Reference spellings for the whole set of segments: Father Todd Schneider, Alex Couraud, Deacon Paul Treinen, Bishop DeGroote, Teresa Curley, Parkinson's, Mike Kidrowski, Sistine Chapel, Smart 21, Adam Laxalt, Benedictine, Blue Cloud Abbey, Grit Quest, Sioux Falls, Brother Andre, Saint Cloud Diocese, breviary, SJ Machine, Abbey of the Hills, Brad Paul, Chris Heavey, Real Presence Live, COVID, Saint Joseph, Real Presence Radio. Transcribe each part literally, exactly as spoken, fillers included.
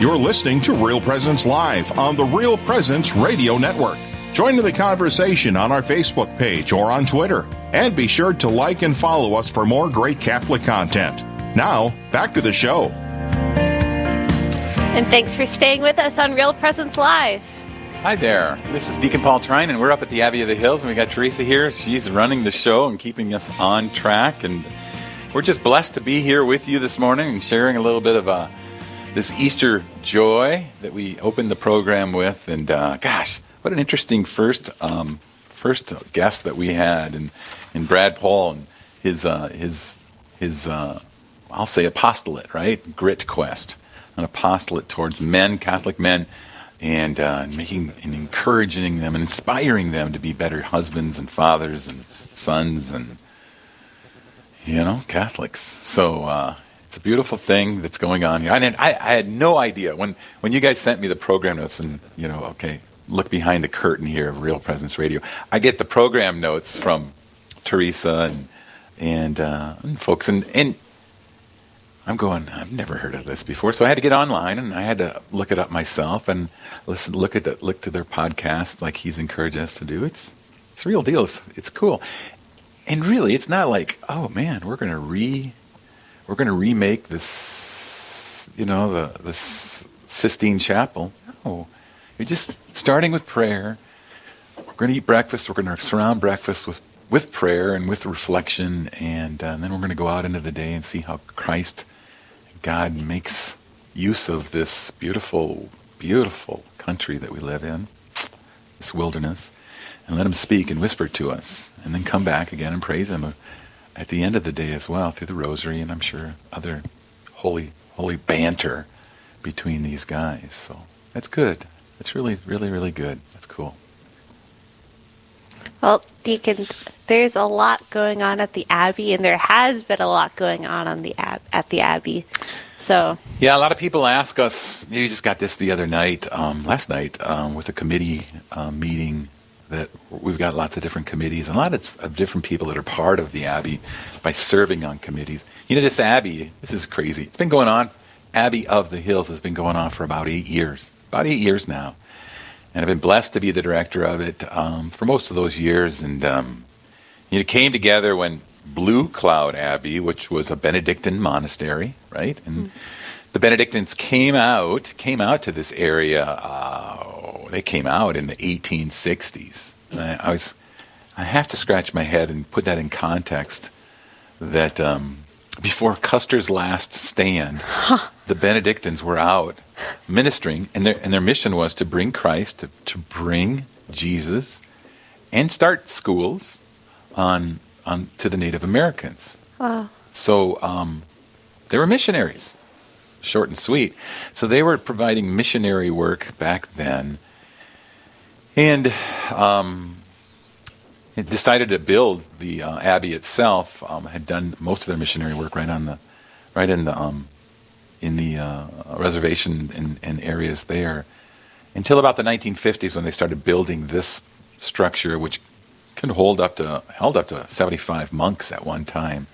You're listening to Real Presence Live on the Real Presence Radio Network. Join in the conversation on our Facebook page or on Twitter. And be sure to like and follow us for more great Catholic content. Now, back to the show. And thanks for staying with us on Real Presence Live. Hi there. This is Deacon Paul Treinen, and we're up at the Abbey of the Hills, and we got Teresa here. She's running the show and keeping us on track. And we're just blessed to be here with you this morning and sharing a little bit of uh, this Easter joy that we opened the program with. And uh, gosh, what an interesting first um, first guest that we had, and and Brad Paul and his uh, his his uh, I'll say apostolate, right? Grit Quest, an apostolate towards men, Catholic men, and uh, making and encouraging them and inspiring them to be better husbands and fathers and sons and you know Catholics. So uh, it's a beautiful thing that's going on here. I had, I, I had no idea when when you guys sent me the program notes and you know okay. Look behind the curtain here of Real Presence Radio. I get the program notes from Teresa and and, uh, and folks, and, and I'm going, I've never heard of this before, so I had to get online and I had to look it up myself and listen, look at the, look to their podcast, like he's encouraged us to do. It's it's real deal. It's, it's cool, and really, it's not like, oh man, we're gonna re we're gonna remake this, you know, the the Sistine Chapel. No. We're just starting with prayer. We're going to eat breakfast. We're going to surround breakfast with, with prayer and with reflection. And, uh, and then we're going to go out into the day and see how Christ, God, makes use of this beautiful, beautiful country that we live in, this wilderness, and let him speak and whisper to us. And then come back again and praise him at the end of the day as well through the rosary and I'm sure other holy, holy banter between these guys. So that's good. It's really, really, really good. That's cool. Well, Deacon, there's a lot going on at the Abbey, and there has been a lot going on, on the ab- at the Abbey. So yeah, a lot of people ask us, you just got this the other night, um, last night, um, with a committee uh, meeting that we've got lots of different committees, and a lot of, of different people that are part of the Abbey by serving on committees. You know, this Abbey, this is crazy. It's been going on. Abbey of the Hills has been going on for about eight years. About eight years now, and I've been blessed to be the director of it um, for most of those years. And um, it came together when Blue Cloud Abbey, which was a Benedictine monastery, right? And mm-hmm. the Benedictines came out, came out to this area. Uh, they came out in the eighteen sixties. And I, I was, I have to scratch my head and put that in context. That um, before Custer's last stand. Huh. The Benedictines were out ministering, and their and their mission was to bring Christ, to, to bring Jesus, and start schools on on to the Native Americans. Wow. So um, they were missionaries, short and sweet. So they were providing missionary work back then, and um, it decided to build the uh, abbey itself. Um, had done most of their missionary work right on the right in the. Um, in the uh, reservation and, and areas there until about the nineteen fifties when they started building this structure, which can hold up to held up to seventy-five monks at one time.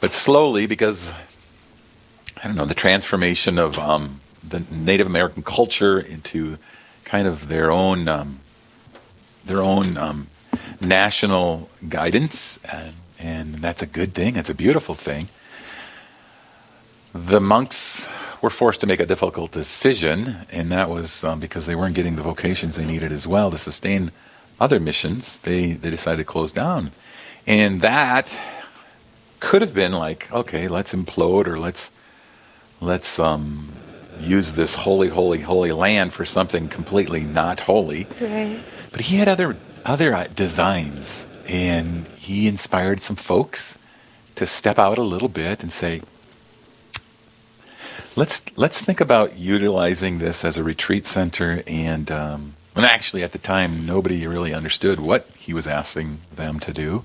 But slowly, because, I don't know, the transformation of um, the Native American culture into kind of their own um, their own um, national guidance, and, and that's a good thing, that's a beautiful thing. The monks were forced to make a difficult decision, and that was um, because they weren't getting the vocations they needed as well to sustain other missions. They they decided to close down. And that could have been like, okay, let's implode or let's let's um, use this holy, holy, holy land for something completely not holy. Right. But he had other other designs, and he inspired some folks to step out a little bit and say, Let's let's think about utilizing this as a retreat center, and um, and actually at the time nobody really understood what he was asking them to do,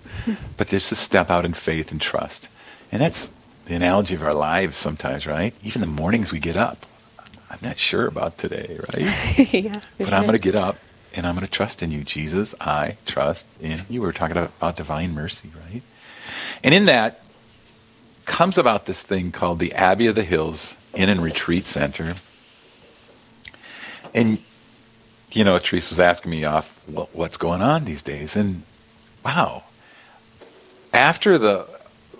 but just to step out in faith and trust, and that's the analogy of our lives sometimes, right? Even the mornings we get up, I'm not sure about today, right? Yeah, but sure. I'm going to get up and I'm going to trust in you, Jesus. I trust in you. We were talking about divine mercy, right? And in that comes about this thing called the Abbey of the Hills. In and retreat center, And, you know, Teresa was asking me off what, what's going on these days. And, wow, after the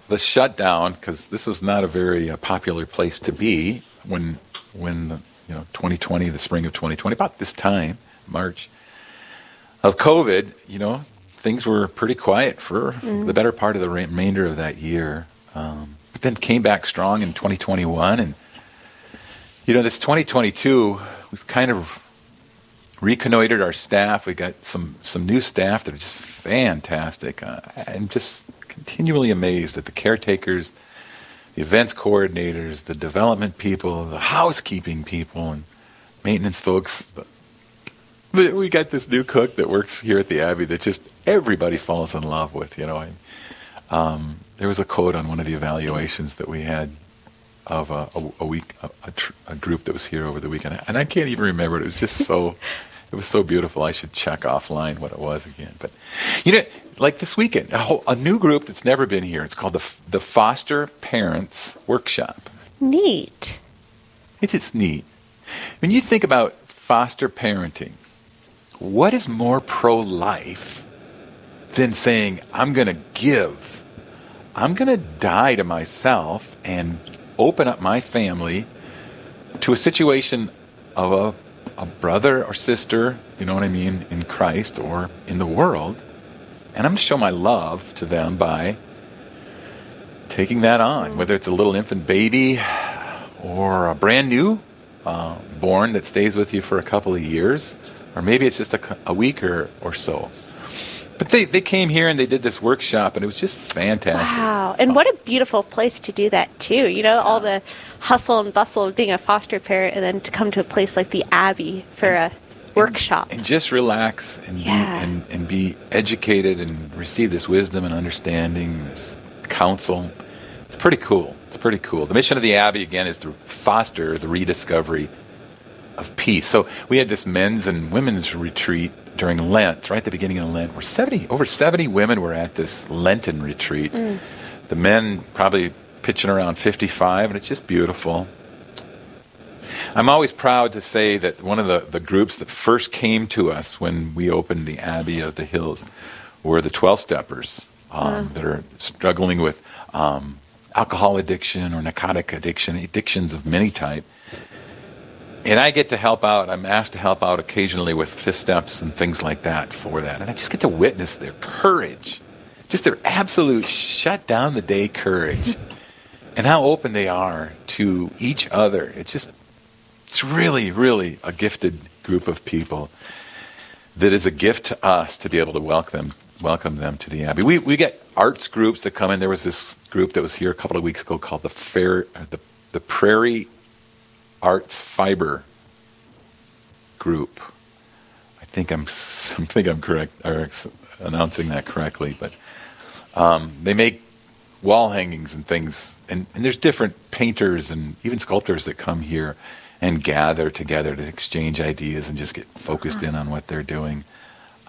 the shutdown, because this was not a very uh, popular place to be when, when the, you know, twenty twenty, the spring of twenty twenty, about this time, March, of COVID, you know, things were pretty quiet for mm-hmm. the better part of the remainder of that year. Um, but then came back strong in twenty twenty-one. And, you know, this twenty twenty-two, we've kind of reconnoitered our staff. We got some, some new staff that are just fantastic. Uh, I'm just continually amazed at the caretakers, the events coordinators, the development people, the housekeeping people, and maintenance folks. But we got this new cook that works here at the Abbey that just everybody falls in love with, you know. And, um, there was a quote on one of the evaluations that we had of a, a, a week, a, a, tr- a group that was here over the weekend, and I can't even remember it. It was just so, it was so beautiful. I should check offline what it was again. But, you know, like this weekend, a, whole, a new group that's never been here. It's called the the Foster Parents Workshop. Neat. It is neat. When you think about foster parenting, what is more pro-life than saying, I'm going to give, I'm going to die to myself and open up my family to a situation of a, a brother or sister, you know what I mean, in Christ or in the world, and I'm going to show my love to them by taking that on, whether it's a little infant baby or a brand new uh, born that stays with you for a couple of years, or maybe it's just a, a week or, or so. But they, they came here and they did this workshop, and it was just fantastic. Wow. And what a beautiful place to do that, too. You know, all the hustle and bustle of being a foster parent, and then to come to a place like the Abbey for and, a workshop. And, and just relax and, yeah. be, and, and be educated and receive this wisdom and understanding, this counsel. It's pretty cool. It's pretty cool. The mission of the Abbey, again, is to foster the rediscovery of peace. So we had this men's and women's retreat during Lent, right at the beginning of Lent, where seventy, over seventy women were at this Lenten retreat. Mm. The men probably pitching around fifty-five, and it's just beautiful. I'm always proud to say that one of the, the groups that first came to us when we opened the Abbey of the Hills were the twelve-steppers um, wow. that are struggling with um, alcohol addiction or narcotic addiction, addictions of many types. And I get to help out. I'm asked to help out occasionally with fifth steps and things like that for that. And I just get to witness their courage, just their absolute shut-down-the-day courage, and how open they are to each other. It's just, it's really, really a gifted group of people that is a gift to us to be able to welcome them, welcome them to the Abbey. We we get arts groups that come in. There was this group that was here a couple of weeks ago called the Fair, the the Prairie Arts Fiber Group. I think I'm, I think I'm correct, or announcing that correctly, but um, they make wall hangings and things, and, and there's different painters and even sculptors that come here and gather together to exchange ideas and just get focused uh-huh. in on what they're doing.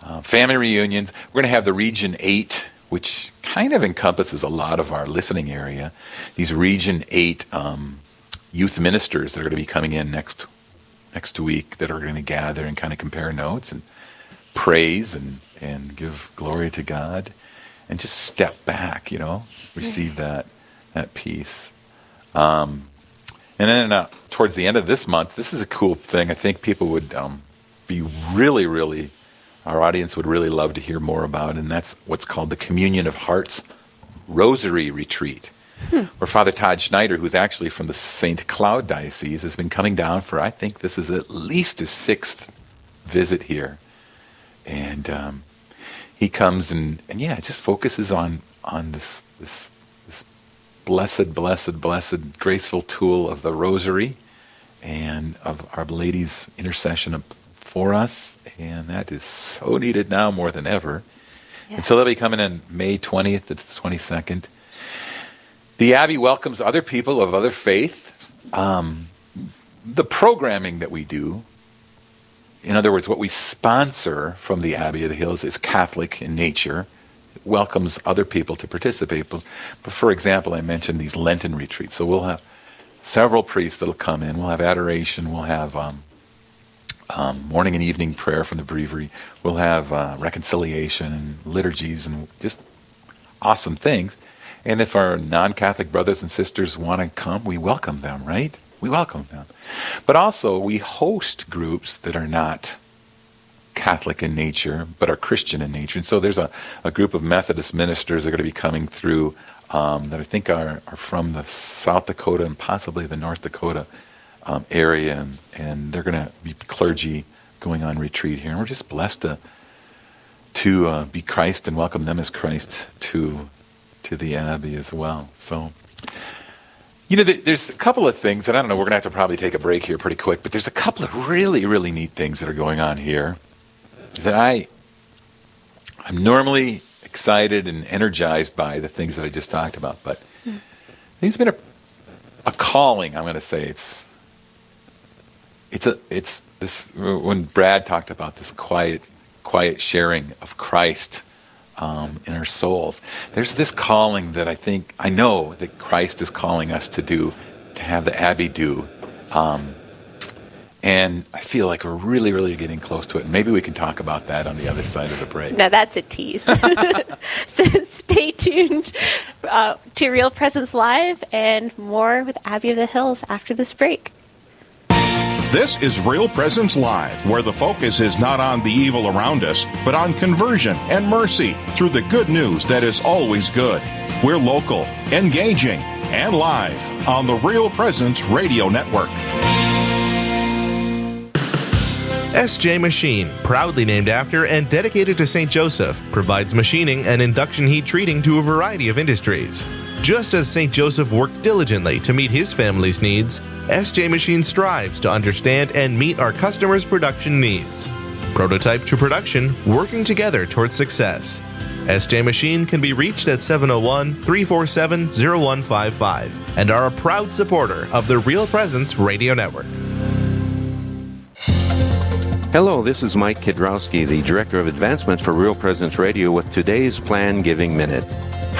Uh, family reunions. We're going to have the Region eight, which kind of encompasses a lot of our listening area. These Region eight um youth ministers that are going to be coming in next next week that are going to gather and kind of compare notes and praise and, and give glory to God and just step back, you know, receive that that peace. Um, and then uh, towards the end of this month, this is a cool thing. I think people would um, be really, really, our audience would really love to hear more about, and that's what's called the Communion of Hearts Rosary Retreat. Hmm. Where Father Todd Schneider, who's actually from the Saint Cloud Diocese, has been coming down for, I think this is at least his sixth visit here. And um, he comes and, and, yeah, just focuses on on this, this this blessed, blessed, blessed, graceful tool of the rosary and of Our Lady's intercession for us. And that is so needed now more than ever. Yeah. And so they'll be coming in May twentieth to the twenty-second. The Abbey welcomes other people of other faiths. Um, the programming that we do, in other words, what we sponsor from the Abbey of the Hills is Catholic in nature. It welcomes other people to participate. But, but for example, I mentioned these Lenten retreats. So we'll have several priests that'll come in. We'll have adoration. We'll have um, um, morning and evening prayer from the breviary. We'll have uh, reconciliation and liturgies and just awesome things. And if our non-Catholic brothers and sisters want to come, we welcome them, right? We welcome them. But also, we host groups that are not Catholic in nature, but are Christian in nature. And so there's a, a group of Methodist ministers that are going to be coming through um, that I think are, are from the South Dakota and possibly the North Dakota um, area. And, and they're going to be clergy going on retreat here. And we're just blessed to, to uh, be Christ and welcome them as Christ to to the Abbey as well. So, you know, th- there's a couple of things, and I don't know, we're going to have to probably take a break here pretty quick, but there's a couple of really, really neat things that are going on here that I, I'm normally excited and energized by the things that I just talked about, but there's been a, a calling, I'm going to say. It's, it's a, it's this, when Brad talked about this quiet, quiet sharing of Christ Um, in our souls. There's this calling that I think, I know that Christ is calling us to do, to have the Abbey do. Um, and I feel like we're really, really getting close to it. And maybe we can talk about that on the other side of the break. Now that's a tease. So stay tuned uh, to Real Presence Live and more with Abbey of the Hills after this break. This is Real Presence Live, where the focus is not on the evil around us, but on conversion and mercy through the good news that is always good. We're local, engaging, and live on the Real Presence Radio Network. S J Machine, proudly named after and dedicated to Saint Joseph, provides machining and induction heat treating to a variety of industries. Just as Saint Joseph worked diligently to meet his family's needs, S J Machine strives to understand and meet our customers' production needs. Prototype to production, working together towards success. S J Machine can be reached at seven oh one, three four seven, oh one five five and are a proud supporter of the Real Presence Radio Network. Hello, this is Mike Kidrowski, the Director of Advancement for Real Presence Radio with today's Plan Giving Minute.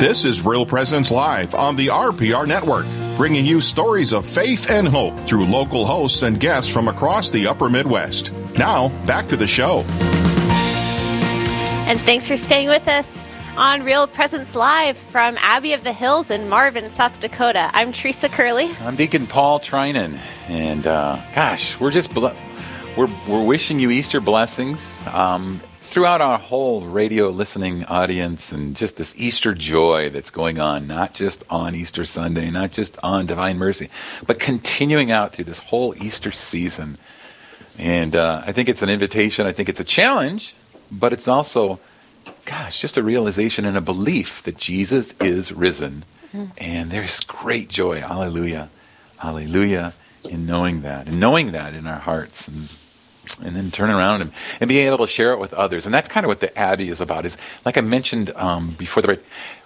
This is Real Presence Live on the R P R Network, bringing you stories of faith and hope through local hosts and guests from across the upper Midwest. Now, back to the show. And thanks for staying with us on Real Presence Live from Abbey of the Hills in Marvin, South Dakota. I'm Teresa Curley. I'm Deacon Paul Treinen. And uh, gosh, we're just ble- we're, we're wishing you Easter blessings. Um Throughout our whole radio listening audience and just this Easter joy that's going on, not just on Easter Sunday, not just on Divine Mercy, but continuing out through this whole Easter season. And uh, I think it's an invitation. I think it's a challenge, but it's also, gosh, just a realization and a belief that Jesus is risen. Mm-hmm. And there's great joy. Hallelujah. Hallelujah. In knowing that, and knowing that in our hearts, and and then turn around and, and be able to share it with others. And that's kind of what the Abbey is about. Is like I mentioned um, before the break,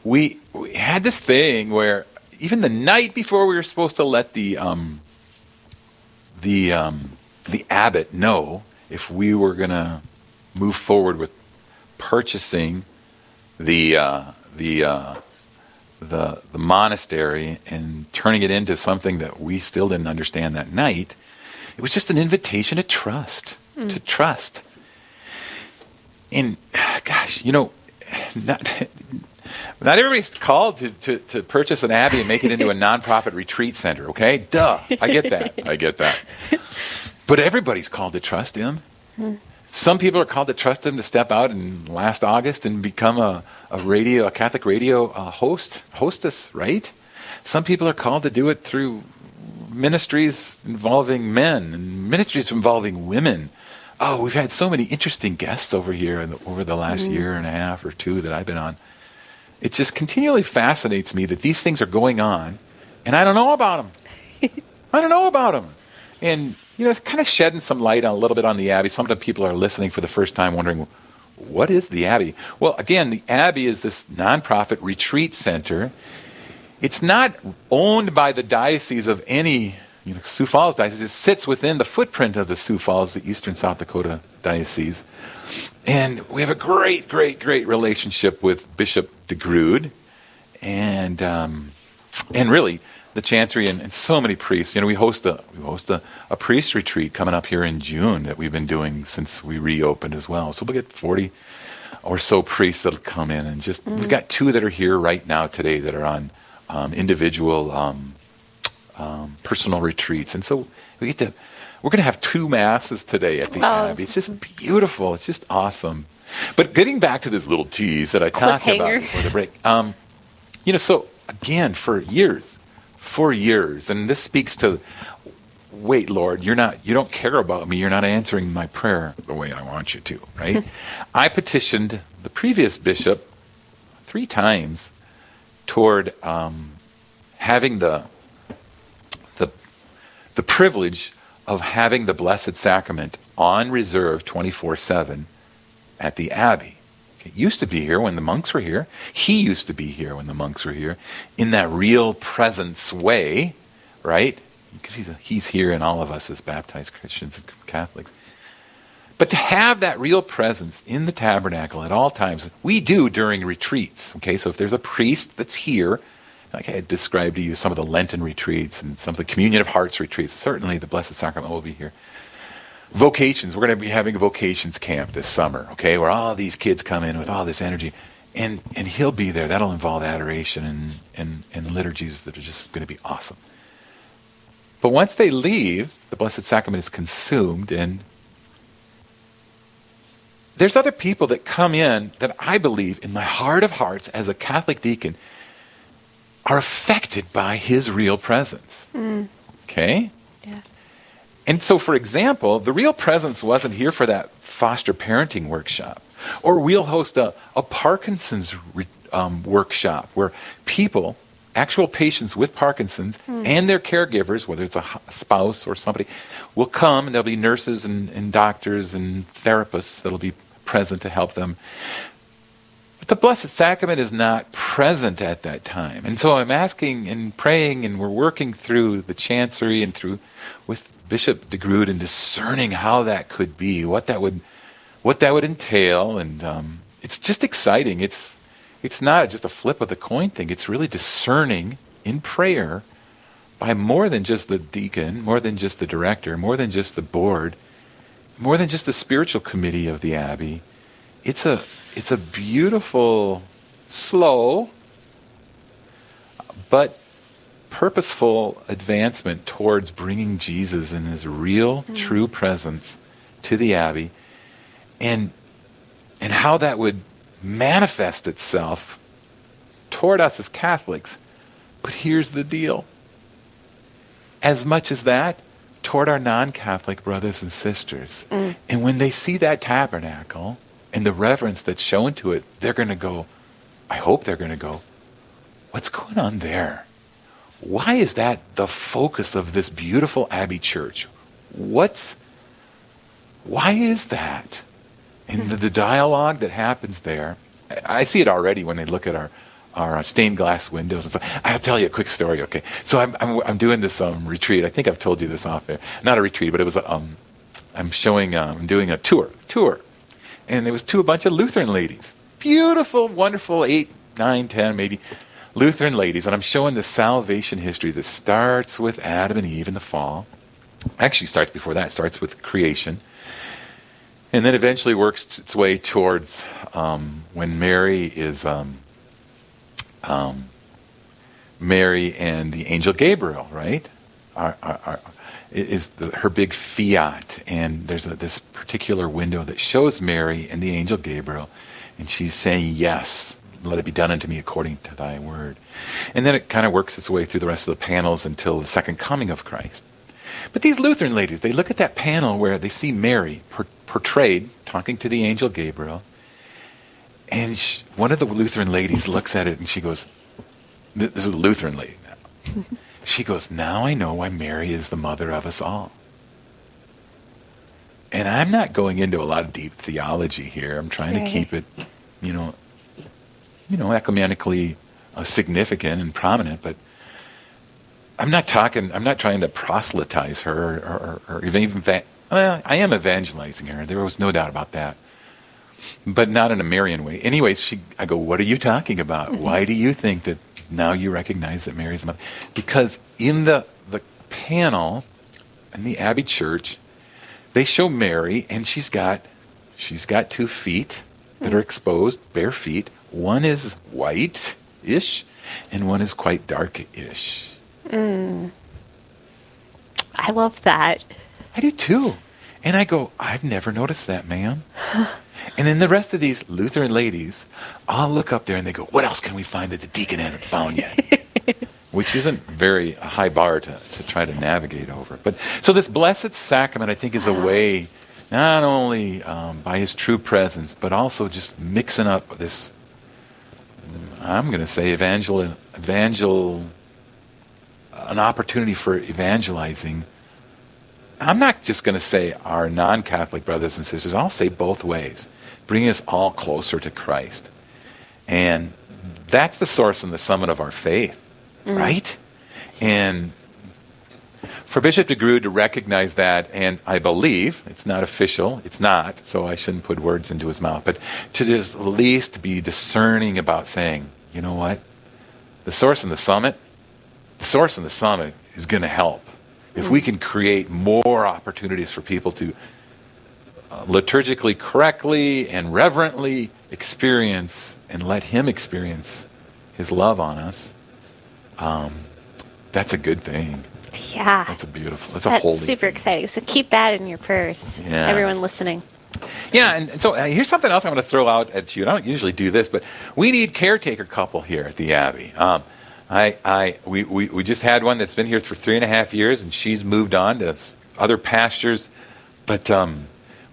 we, we had this thing where even the night before we were supposed to let the um, the um, the abbot know if we were going to move forward with purchasing the uh, the uh, the the monastery and turning it into something that we still didn't understand that night. It was just an invitation to trust, mm. to trust. And gosh, you know, not not everybody's called to, to, to purchase an abbey and make it into a nonprofit retreat center. Okay, duh, I get that, I get that. But everybody's called to trust him. Mm. Some people are called to trust him to step out in last August and become a, a radio, a Catholic radio uh, host, hostess, right? Some people are called to do it through ministries involving men and ministries involving women. Oh, we've had so many interesting guests over here in the, over the last mm-hmm. year and a half or two that I've been on. It just continually fascinates me that these things are going on, and I don't know about them. I don't know about them. And, you know, it's kind of shedding some light on a little bit on the Abbey. Sometimes people are listening for the first time wondering, what is the Abbey? Well, again, the Abbey is this nonprofit retreat center. It's not owned by the diocese of any, you know, Sioux Falls Diocese. It sits within the footprint of the Sioux Falls, the Eastern South Dakota Diocese. And we have a great, great, great relationship with Bishop DeGroote and, um, and really the Chancery and, and so many priests. You know, we host a we host a, a priest retreat coming up here in June that we've been doing since we reopened as well. So we'll get forty or so priests that'll come in and just, mm. we've got two that are here right now today that are on Um, individual um, um, personal retreats, and so we get to. We're going to have two masses today at the oh, Abbey. It's just beautiful. It's just awesome. But getting back to this little tease that I talked about before the break, um, you know. So again, for years, for years, and this speaks to. Wait, Lord, you're not. You don't care about me. You're not answering my prayer the way I want you to. Right? I petitioned the previous bishop three times. Toward um, having the, the the privilege of having the Blessed Sacrament on reserve twenty-four seven at the Abbey. It used to be here when the monks were here. He used to be here when the monks were here in that real presence way, right? Because he's, a, he's here in all of us as baptized Christians and Catholics. But to have that real presence in the tabernacle at all times, we do during retreats, okay? So if there's a priest that's here, like I had described to you some of the Lenten retreats and some of the Communion of Hearts retreats, certainly the Blessed Sacrament will be here. Vocations, we're going to be having a vocations camp this summer, okay? Where all these kids come in with all this energy. And and he'll be there. That'll involve adoration and, and, and liturgies that are just going to be awesome. But once they leave, the Blessed Sacrament is consumed and there's other people that come in that I believe in my heart of hearts as a Catholic deacon are affected by his real presence. Mm. Okay? Yeah. And so, for example, the real presence wasn't here for that foster parenting workshop. Or we'll host a, a Parkinson's re, um, workshop where people, actual patients with Parkinson's mm. and their caregivers, whether it's a spouse or somebody, will come and there'll be nurses and, and doctors and therapists that'll be present to help them. But the Blessed Sacrament is not present at that time. And so I'm asking and praying, and we're working through the Chancery and through with Bishop DeGroote and discerning how that could be, what that would what that would entail. And um, it's just exciting. It's it's not just a flip of the coin thing. It's really discerning in prayer by more than just the deacon, more than just the director, more than just the board, more than just the spiritual committee of the Abbey. It's a it's a beautiful, slow, but purposeful advancement towards bringing Jesus in his real, mm. true presence to the Abbey, and and how that would manifest itself toward us as Catholics. But here's the deal. As much as that, toward our non-Catholic brothers and sisters. Mm. And when they see that tabernacle and the reverence that's shown to it, they're going to go, I hope they're going to go, what's going on there? Why is that the focus of this beautiful Abbey Church? What's, why is that? And mm. the, the dialogue that happens there, I, I see it already when they look at our our stained glass windows and stuff. I'll tell you a quick story, okay? So I'm I'm, I'm doing this um, retreat. I think I've told you this off air. Not a retreat, but it was a, um, I'm showing, um, I'm doing a tour, tour. and it was to a bunch of Lutheran ladies. Beautiful, wonderful, eight, nine, ten, maybe, Lutheran ladies. And I'm showing the salvation history that starts with Adam and Eve in the fall. Actually, starts before that. It starts with creation. And then eventually works its way towards um, when Mary is... Um, um, Mary and the angel Gabriel, right? Our, our, our, is the, her big fiat. And there's a, this particular window that shows Mary and the angel Gabriel. And she's saying, yes, let it be done unto me according to thy word. And then it kind of works its way through the rest of the panels until the second coming of Christ. But these Lutheran ladies, they look at that panel where they see Mary per- portrayed talking to the angel Gabriel. And she, one of the Lutheran ladies looks at it and she goes, this is a Lutheran lady now. She goes, now I know why Mary is the mother of us all. And I'm not going into a lot of deep theology here. I'm trying right. to keep it, you know, you know, ecumenically uh, significant and prominent. But I'm not talking. I'm not trying to proselytize her, or, or, or even that. Well, I am evangelizing her. There was no doubt about that. But not in a Marian way. Anyways, she, I go, what are you talking about? Mm-hmm. Why do you think that now you recognize that Mary's mother? Because in the the panel in the Abbey Church, they show Mary, and she's got she's got two feet that are exposed, bare feet. One is white-ish, and one is quite dark-ish. Mm. I love that. I do too. And I go, I've never noticed that, ma'am. And then the rest of these Lutheran ladies all look up there and they go, what else can we find that the deacon hasn't found yet? Which isn't very a high bar to, to try to navigate over. But so this Blessed Sacrament, I think, is a way not only um, by his true presence, but also just mixing up this, I'm going to say, evangel, evangel, an opportunity for evangelizing. I'm not just going to say our non-Catholic brothers and sisters. I'll say both ways. Bring us all closer to Christ. And that's the source and the summit of our faith, mm. right? And for Bishop DeGroote to recognize that, and I believe, it's not official, it's not, so I shouldn't put words into his mouth, but to just at least be discerning about saying, you know what? The source and the summit, the source and the summit is going to help. If we can create more opportunities for people to uh, liturgically correctly and reverently experience and let him experience his love on us, um, that's a good thing. Yeah. That's a beautiful, that's, that's a holy super thing. Exciting. So keep that in your prayers, yeah. Everyone listening. Yeah, and, and so uh, here's something else I'm going to throw out at you. And I don't usually do this, but we need caretaker couple here at the Abbey. Um I, I, we, we, we just had one that's been here for three and a half years, and she's moved on to other pastures. But um,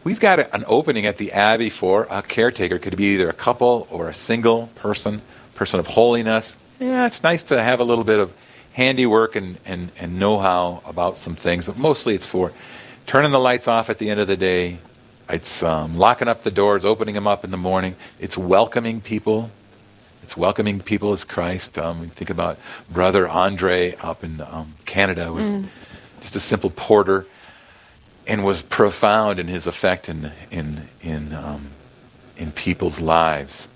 we've got a, an opening at the Abbey for a caretaker. Could be either a couple or a single person, person of holiness. Yeah, it's nice to have a little bit of handiwork and, and, and know-how about some things, but mostly it's for turning the lights off at the end of the day. It's um, locking up the doors, opening them up in the morning. It's welcoming people. It's welcoming people as Christ. Um, think about Brother Andre up in um, Canada was mm. just a simple porter, and was profound in his effect in in in um, in people's lives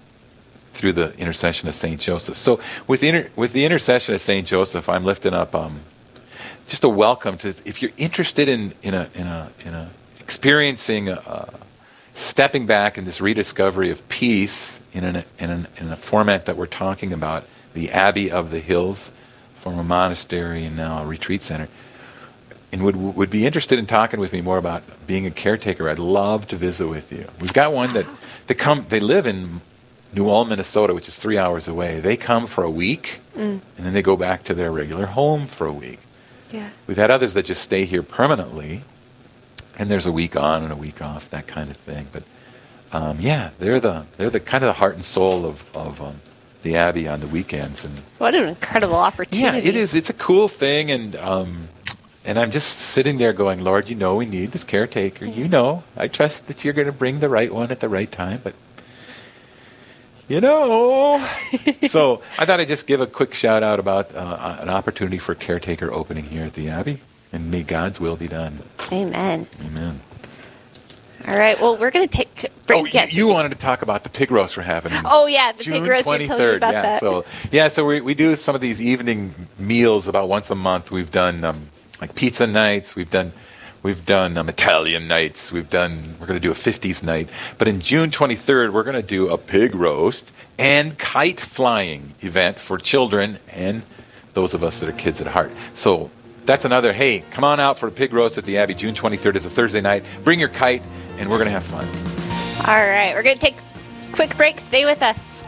through the intercession of Saint Joseph. So with the inter- with the intercession of Saint Joseph, I'm lifting up um, just a welcome to. If you're interested in in a in a in a experiencing. A, stepping back in this rediscovery of peace in, an, in, an, in a format that we're talking about, the Abbey of the Hills, former monastery and now a retreat center, and would would be interested in talking with me more about being a caretaker, I'd love to visit with you. We've got one that they come. They live in New Ulm, Minnesota, which is three hours away. They come for a week, mm. and then they go back to their regular home for a week. Yeah. We've had others that just stay here permanently, and there's a week on and a week off, that kind of thing. But um, yeah, they're the they're the kind of the heart and soul of of um, the Abbey on the weekends. And what an incredible opportunity! Yeah, it is. It's a cool thing, and um, and I'm just sitting there going, Lord, you know we need this caretaker. Mm-hmm. You know, I trust that you're going to bring the right one at the right time, but. You know, so I thought I'd just give a quick shout out about uh, an opportunity for caretaker opening here at the Abbey. And may God's will be done. Amen. Amen. All right. Well, we're going to take a break. Oh, yes. you, you wanted to talk about the pig roast we're having. Oh, yeah. The June pig roast. twenty-third. You're telling me about yeah, that. So, yeah. So we, we do some of these evening meals about once a month. We've done um, like pizza nights. We've done we've done um, Italian nights. We've done we're going to do a fifties night. But in June twenty-third, we're going to do a pig roast and kite flying event for children and those of us that are kids at heart. So that's another, hey, come on out for a pig roast at the Abbey. June twenty-third is a Thursday night. Bring your kite, and we're going to have fun. All right. We're going to take a quick break. Stay with us.